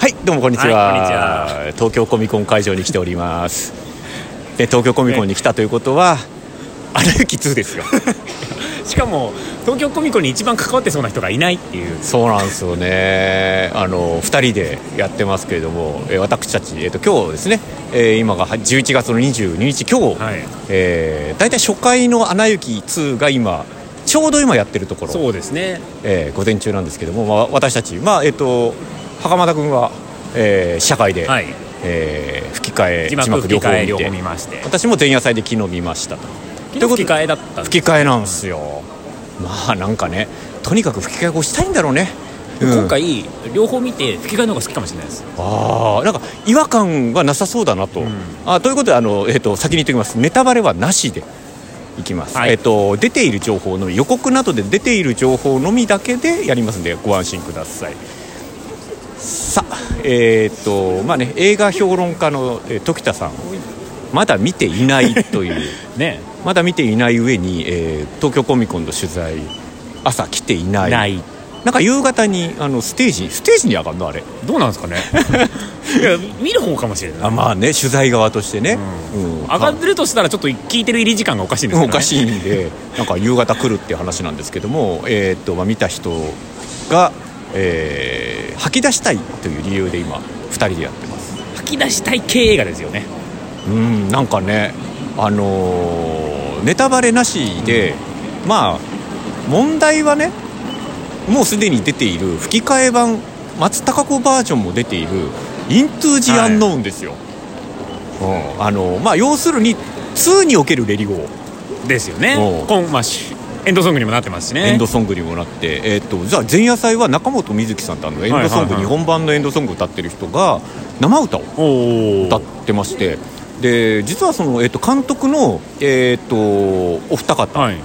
はい、どうもこんにちは、はい、こんにちは。東京コミコン会場に来ておりますで、東京コミコンに来たということはアナ雪2ですよしかも東京コミコンに一番関わってそうな人がいないっていう。そうなんですよね。2人でやってますけれども、私たち、今日ですね、今が11月の22日今日、はい大体初回のアナ雪2が今ちょうど今やってるところ。そうですね、午前中なんですけども、まあ、私たち、まあ袴田君は、社会で、はい吹き替え字幕両方見て、私も前夜祭で昨日見ましたと。吹き替えだったんです。吹き替えなんですよ、うん、まあなんかね、とにかく吹き替えをしたいんだろうね、うん、今回両方見て吹き替えの方が好きかもしれないです。ああ、なんか違和感はなさそうだなと、うん、あ、ということで先に言っておきます。ネタバレはなしでいきます、はい。出ている情報のみ、予告などで出ている情報のみだけでやりますのでご安心ください。さあ、まあね、映画評論家の時田さんまだ見ていないというね、まだ見ていない上に、東京コミコンの取材朝来ていない、なんか夕方にステージに上がるの、あれどうなんですかねいや、見る方かもしれない。あ、まあね、取材側としてね、うんうん、上がってるとしたらちょっと聞いてる入り時間がおかしいんですよね。おかしいんでなんか夕方来るっていう話なんですけども、まあ、見た人が、吐き出したいという理由で今2人でやってます。吐き出したい系映画ですよね。うん、なんかね、ネタバレなしで、うん、まあ問題はね、もうすでに出ている吹き替え版、松たか子バージョンも出ている Into the Unknown ですよ、はい。まあ、要するに2におけるレリゴですよね。まあ、エンドソングにもなってますしね。エンドソングにもなって、じゃあ前夜祭は中本美月さんってエンドソング、日本版のエンドソングを歌ってる人が生歌を歌ってまして、で実はその、監督の、お二方と、はい、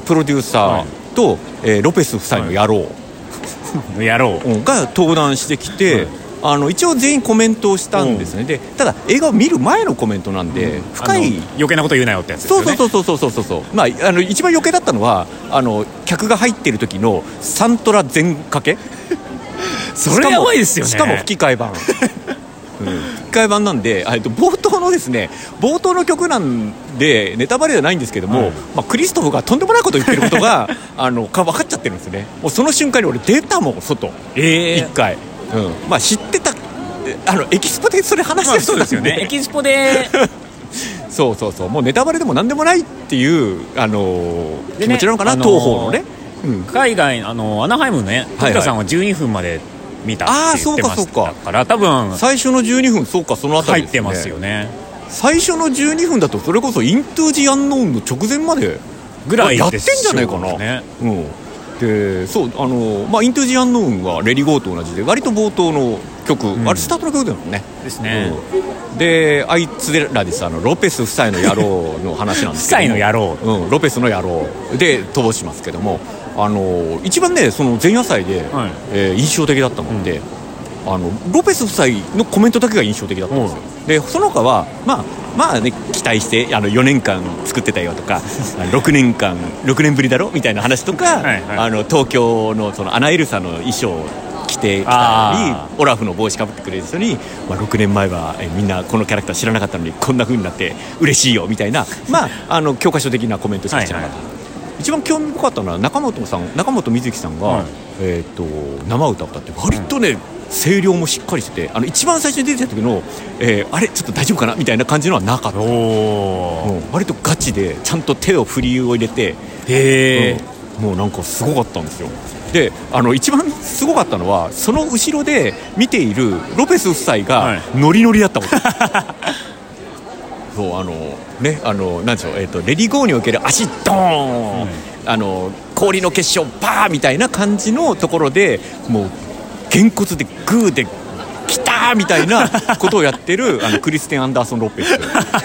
プロデューサーと、はい、ロペス夫妻の野郎が登壇してきて、はい、一応全員コメントをしたんですね。でただ映画を見る前のコメントなんで、うん、深い余計なこと言うなよってやつですよね。そう、まあ、一番余計だったのは客が入ってる時のサントラ全かけそれやばいですよね。しかも吹き替え版吹き替え版なんで、冒頭の曲なんでネタバレじゃないんですけども、うん、まあ、クリストフがとんでもないこと言ってることが分かっちゃってるんですね。もうその瞬間に俺出たもん外、1回、うん、まあ知ってた、エキスポでそれ話してるそうですよね。エキスポでそうもうネタバレでもなんでもないっていう、気持ちなのかな、東方のね、うん、海外アナハイムのね、時田さんは12分まで見たって言ってましたから、多分最初の12分、そうか、そのあたりですね。入ってますよね。最初の12分だとそれこそイントゥジアンノーンの直前までぐらいやってんじゃないかな。ね、うん、で、そう、まあイントゥジアンノーンはレリゴーと同じで割と冒頭の曲、うん、あれスタートの曲だもんね。ですね。うん、で、あいつらです、ロペス夫妻の野郎の話なんですけど。夫妻の野郎。うん、ロペスの野郎で通しますけども。一番ね、その前夜祭で、はい、印象的だったもんで、うん、ロペス夫妻のコメントだけが印象的だったんですよ、うん、でその他はまあね、期待して4年間作ってたよとか6年ぶりだろみたいな話とかはい、はい、東京のそのアナエルサの衣装を着てきたり、オラフの帽子かぶってくれる人に、まあ、6年前はみんなこのキャラクター知らなかったのにこんな風になって嬉しいよみたいな、まあ、教科書的なコメントしかしてなかった、はいはい。一番興味深かったのは中本美月さんが、はい、生歌を歌って割とね、声量もしっかりしてて、一番最初に出てた時の、あれちょっと大丈夫かなみたいな感じのはなかった。もう割とガチでちゃんと手を振りを入れて、もうなんかすごかったんですよ。で一番すごかったのはその後ろで見ているロペス夫妻がノリノリだったこと、はいそうね、なんでしょう、レディーゴーにおける足ドーン、うん、氷の結晶バーみたいな感じのところでもうげんこつでグーできたみたいなことをやってるクリステン・アンダーソン・ロペス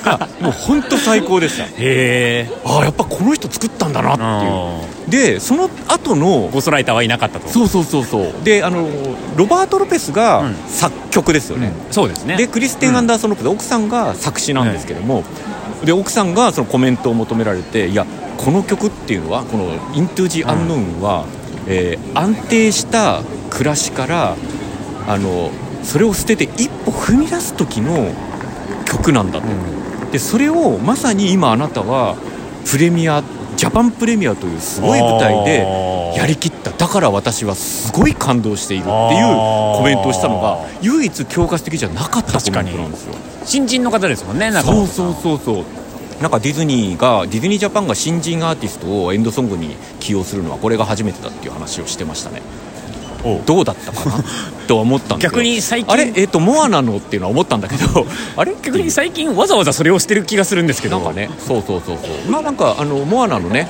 がもう本当最高でした。へー、あー、やっぱこの人作ったんだなっていう。でその後のゴーストライターはいなかったと。そうでロバート・ロペスが作曲ですよね、うんうん、そうですね。でクリステン・アンダーソン・ロペス、奥さんが作詞なんですけども、で奥さんがそのコメントを求められて、いやこの曲っていうのはこのイントゥジ・アンノーンは、安定した暮らしからそれを捨てて一歩踏み出す時の曲なんだと、うん、でそれをまさに今あなたはプレミアジャパンプレミアというすごい舞台でやりきった、だから私はすごい感動しているっていうコメントをしたのが唯一強化的じゃなかったコメントなんですよ。新人の方ですもんね。そうそうそうそう、なんかディズニージャパンが新人アーティストをエンドソングに起用するのはこれが初めてだっていう話をしてましたね。どうだったかなとは思ったんで、逆に最近あれ、モアなのっていうのは思ったんだけどあれ逆に最近わざわざそれをしてる気がするんですけど、なんかね、そうそうそうそうまあなんかモアナのね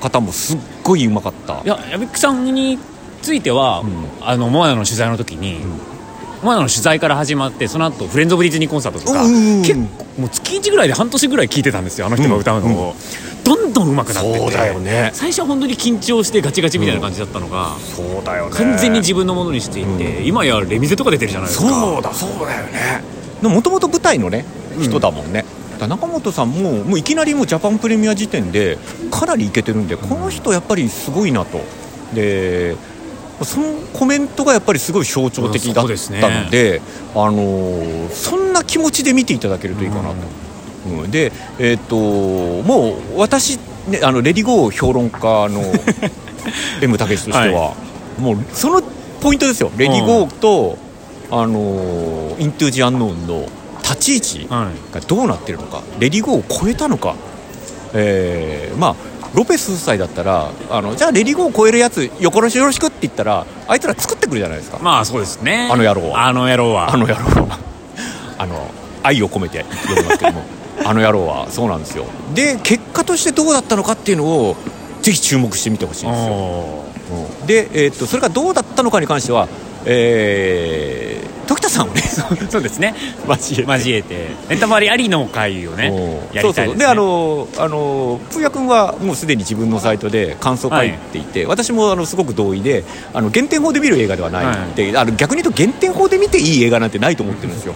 方もすっごいうまかった。いや、矢部さんについては、うん、モアナの取材の時に、モアナの取材から始まって、その後フレンズオブディズニーコンサートとか、結構もう月1ぐらいで半年ぐらい聴いてたんですよ、あの人が歌うのを、どんどん上手くなってて。そうだよね。最初は本当に緊張してガチガチみたいな感じだったのが、そうだよね、完全に自分のものにしていって、今やレミゼとか出てるじゃないですか。そうだよね。もともと舞台のね人だもんね、だ中本さんももういきなりもうジャパンプレミア時点でかなりイケてるんで、この人やっぱりすごいなと。でそのコメントがやっぱりすごい象徴的だったので、そんな気持ちで見ていただけるといいかなと、で、もう私、ね、レディゴー評論家の M 武史としては、はい、もうそのポイントですよ。レディゴーと、Into the Unknown の立ち位置がどうなってるのか、レディゴーを超えたのか、まあロペス夫妻だったらじゃあレディゴーを超えるやつ横殺しよろしくって言ったらあいつら作ってくるじゃないですか。まあそうですね。あの野郎は愛を込めて呼びますけどもあの野郎はそうなんですよ。で結果としてどうだったのかっていうのをぜひ注目してみてほしいんですよ、で、それがどうだったのかに関しては、時田さんをねそうですね交えてネタ回りありの回をねやりたいですね。そうそう、でプーヤ君はもうすでに自分のサイトで感想を書いていて、はい、私もすごく同意で原点法で見る映画ではないので、はい、逆に言うと原点法で見ていい映画なんてないと思ってるんですよ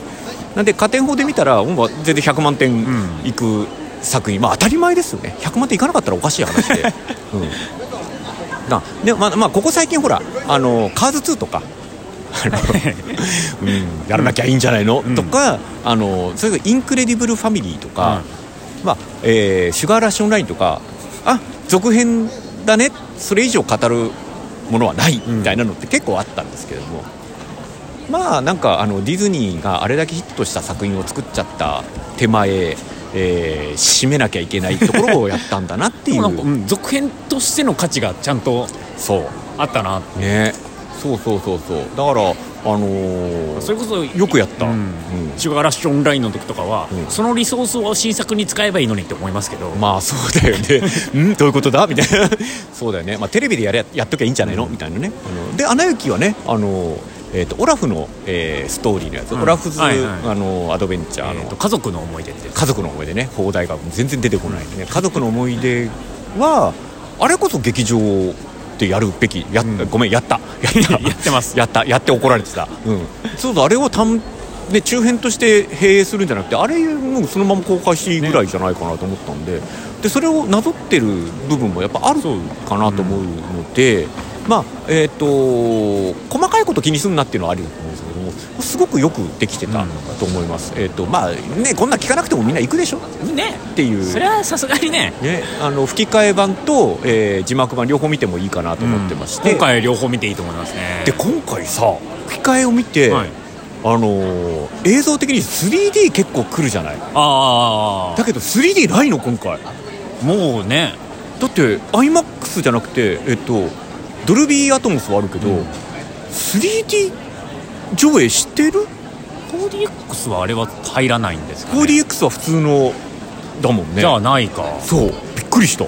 なんで加点法で見たら全然100万点いく作品、まあ当たり前ですよね。100万点いかなかったらおかしい話で、でまあここ最近ほらカーズ2とかやらなきゃいいんじゃないの、とかそれからインクレディブルファミリーとか、シュガーラッシュオンラインとか、あ、続編だね、それ以上語るものはないみたいなのって結構あったんですけれども、まあなんかディズニーがあれだけヒットした作品を作っちゃった手前、締めなきゃいけないところをやったんだなっていう続編としての価値がちゃんとあったなってね。そうだからそれこそよくやった、シュガーラッシュオンラインの時とかは、そのリソースを新作に使えばいいのにって思いますけど、まあそうだよねどういうことだみたいなそうだよね、まあ、テレビでやっときゃいいんじゃないの、みたいなね。でアナ雪はねオラフの、ストーリーのやつ、オラフズ、アドベンチャーの、家族の思い出って家族の思い出ね、放題が全然出てこないね、家族の思い出はあれこそ劇場ってやるべきやったやってますやって怒られてた、そうだ、あれを中編として併営するんじゃなくて、あれもうそのまま公開していいぐらいじゃないかなと思ったんで、それをなぞってる部分もやっぱあるかなと思うので、細かいこと気にするなっていうのはありだと思うんですけども、すごくよくできてたと思います、こんな聞かなくてもみんな行くでしょ、っていう。それはさすがにね吹き替え版と、字幕版両方見てもいいかなと思ってまして、今回両方見ていいと思いますね。で今回さ吹き替えを見て、映像的に 3D 結構来るじゃない。だけど 3D ないの今回もうね。だって IMAX じゃなくてドルビーアトモスはあるけど、3D 上映してる 4DX はあれは入らないんですかね。 4DX は普通のだもんね。じゃあないか。そうびっくりした。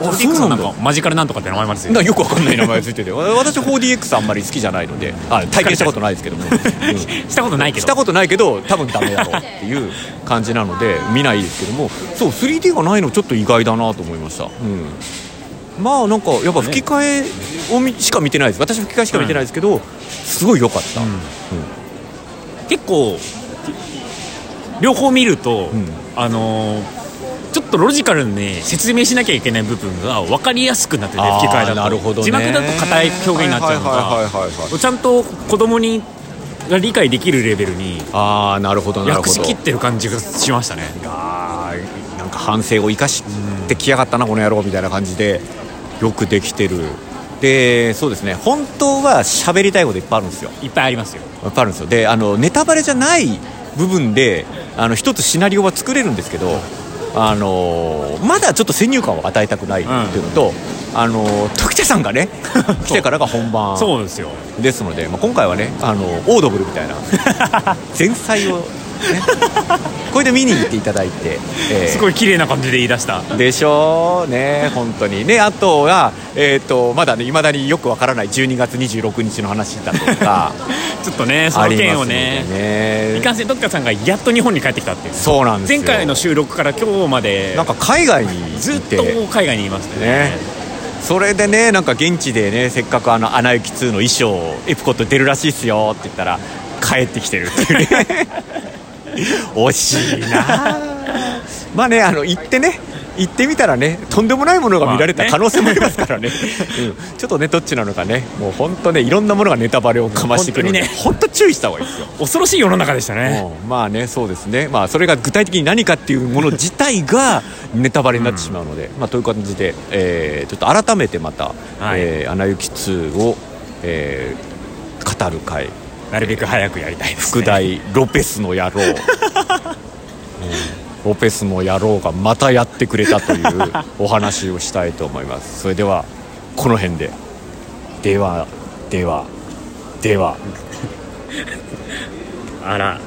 4DX はなんかマジカルなんとかって名前までついてる、よくわかんない名前ついてて私 4DX あんまり好きじゃないので体験したことないですけども、したことないけど多分ダメだろうっていう感じなので見ないですけども、そう 3D がないのちょっと意外だなと思いました、まあなんかやっぱ吹き替えをしか見てないです。私吹き替えしか見てないですけど、すごい良かった、結構両方見ると、ちょっとロジカルに、ね、説明しなきゃいけない部分が分かりやすくなってて、吹き替えだと、なるほどね、字幕だと硬い表現になっちゃうのがちゃんと子供に理解できるレベルに訳しきってる感じがしましたね。なんか反省を生かしてきやがったなこの野郎みたいな感じでよくできてる。でそうですね、本当は喋りたいこといっぱいあるんですよ。いっぱいありますよ。いっぱいあるんですよ。でネタバレじゃない部分で一つシナリオは作れるんですけど、まだちょっと先入観を与えたくないっていうのと、時田さんがね来てからが本番そうですよ。ですので、まあ、今回はねオードブルみたいな前菜を、ね、これで見に行っていただいて、すごい綺麗な感じで言い出したでしょうね本当にね。あとは、まだね未だによくわからない12月26日の話だとかちょっとねその件を ねいかんせん時田さんがやっと日本に帰ってきたっていう、ね、そうなんですよ。前回の収録から今日までなんか海外にずっともう海外にいます ねそれでねなんか現地でねせっかくアナ雪2の衣装をエプコット出るらしいっすよって言ったら帰ってきてるっていうね惜しいなまあね行ってみたらねとんでもないものが見られた可能性もありますからね、うん、ちょっとねどっちなのかねもう本当ねいろんなものがネタバレをかましてくるので本当に注意した方がいいですよ。恐ろしい世の中でしたね、うん、まあねそうですね、まあ、それが具体的に何かっていうもの自体がネタバレになってしまうので、うんまあ、という感じで、ちょっと改めてまた、はいアナ雪2を、語る回なるべく早くやりたいですね。副題ロペスの野郎ロペスの野郎がまたやってくれたというお話をしたいと思いますそれではこの辺でではあら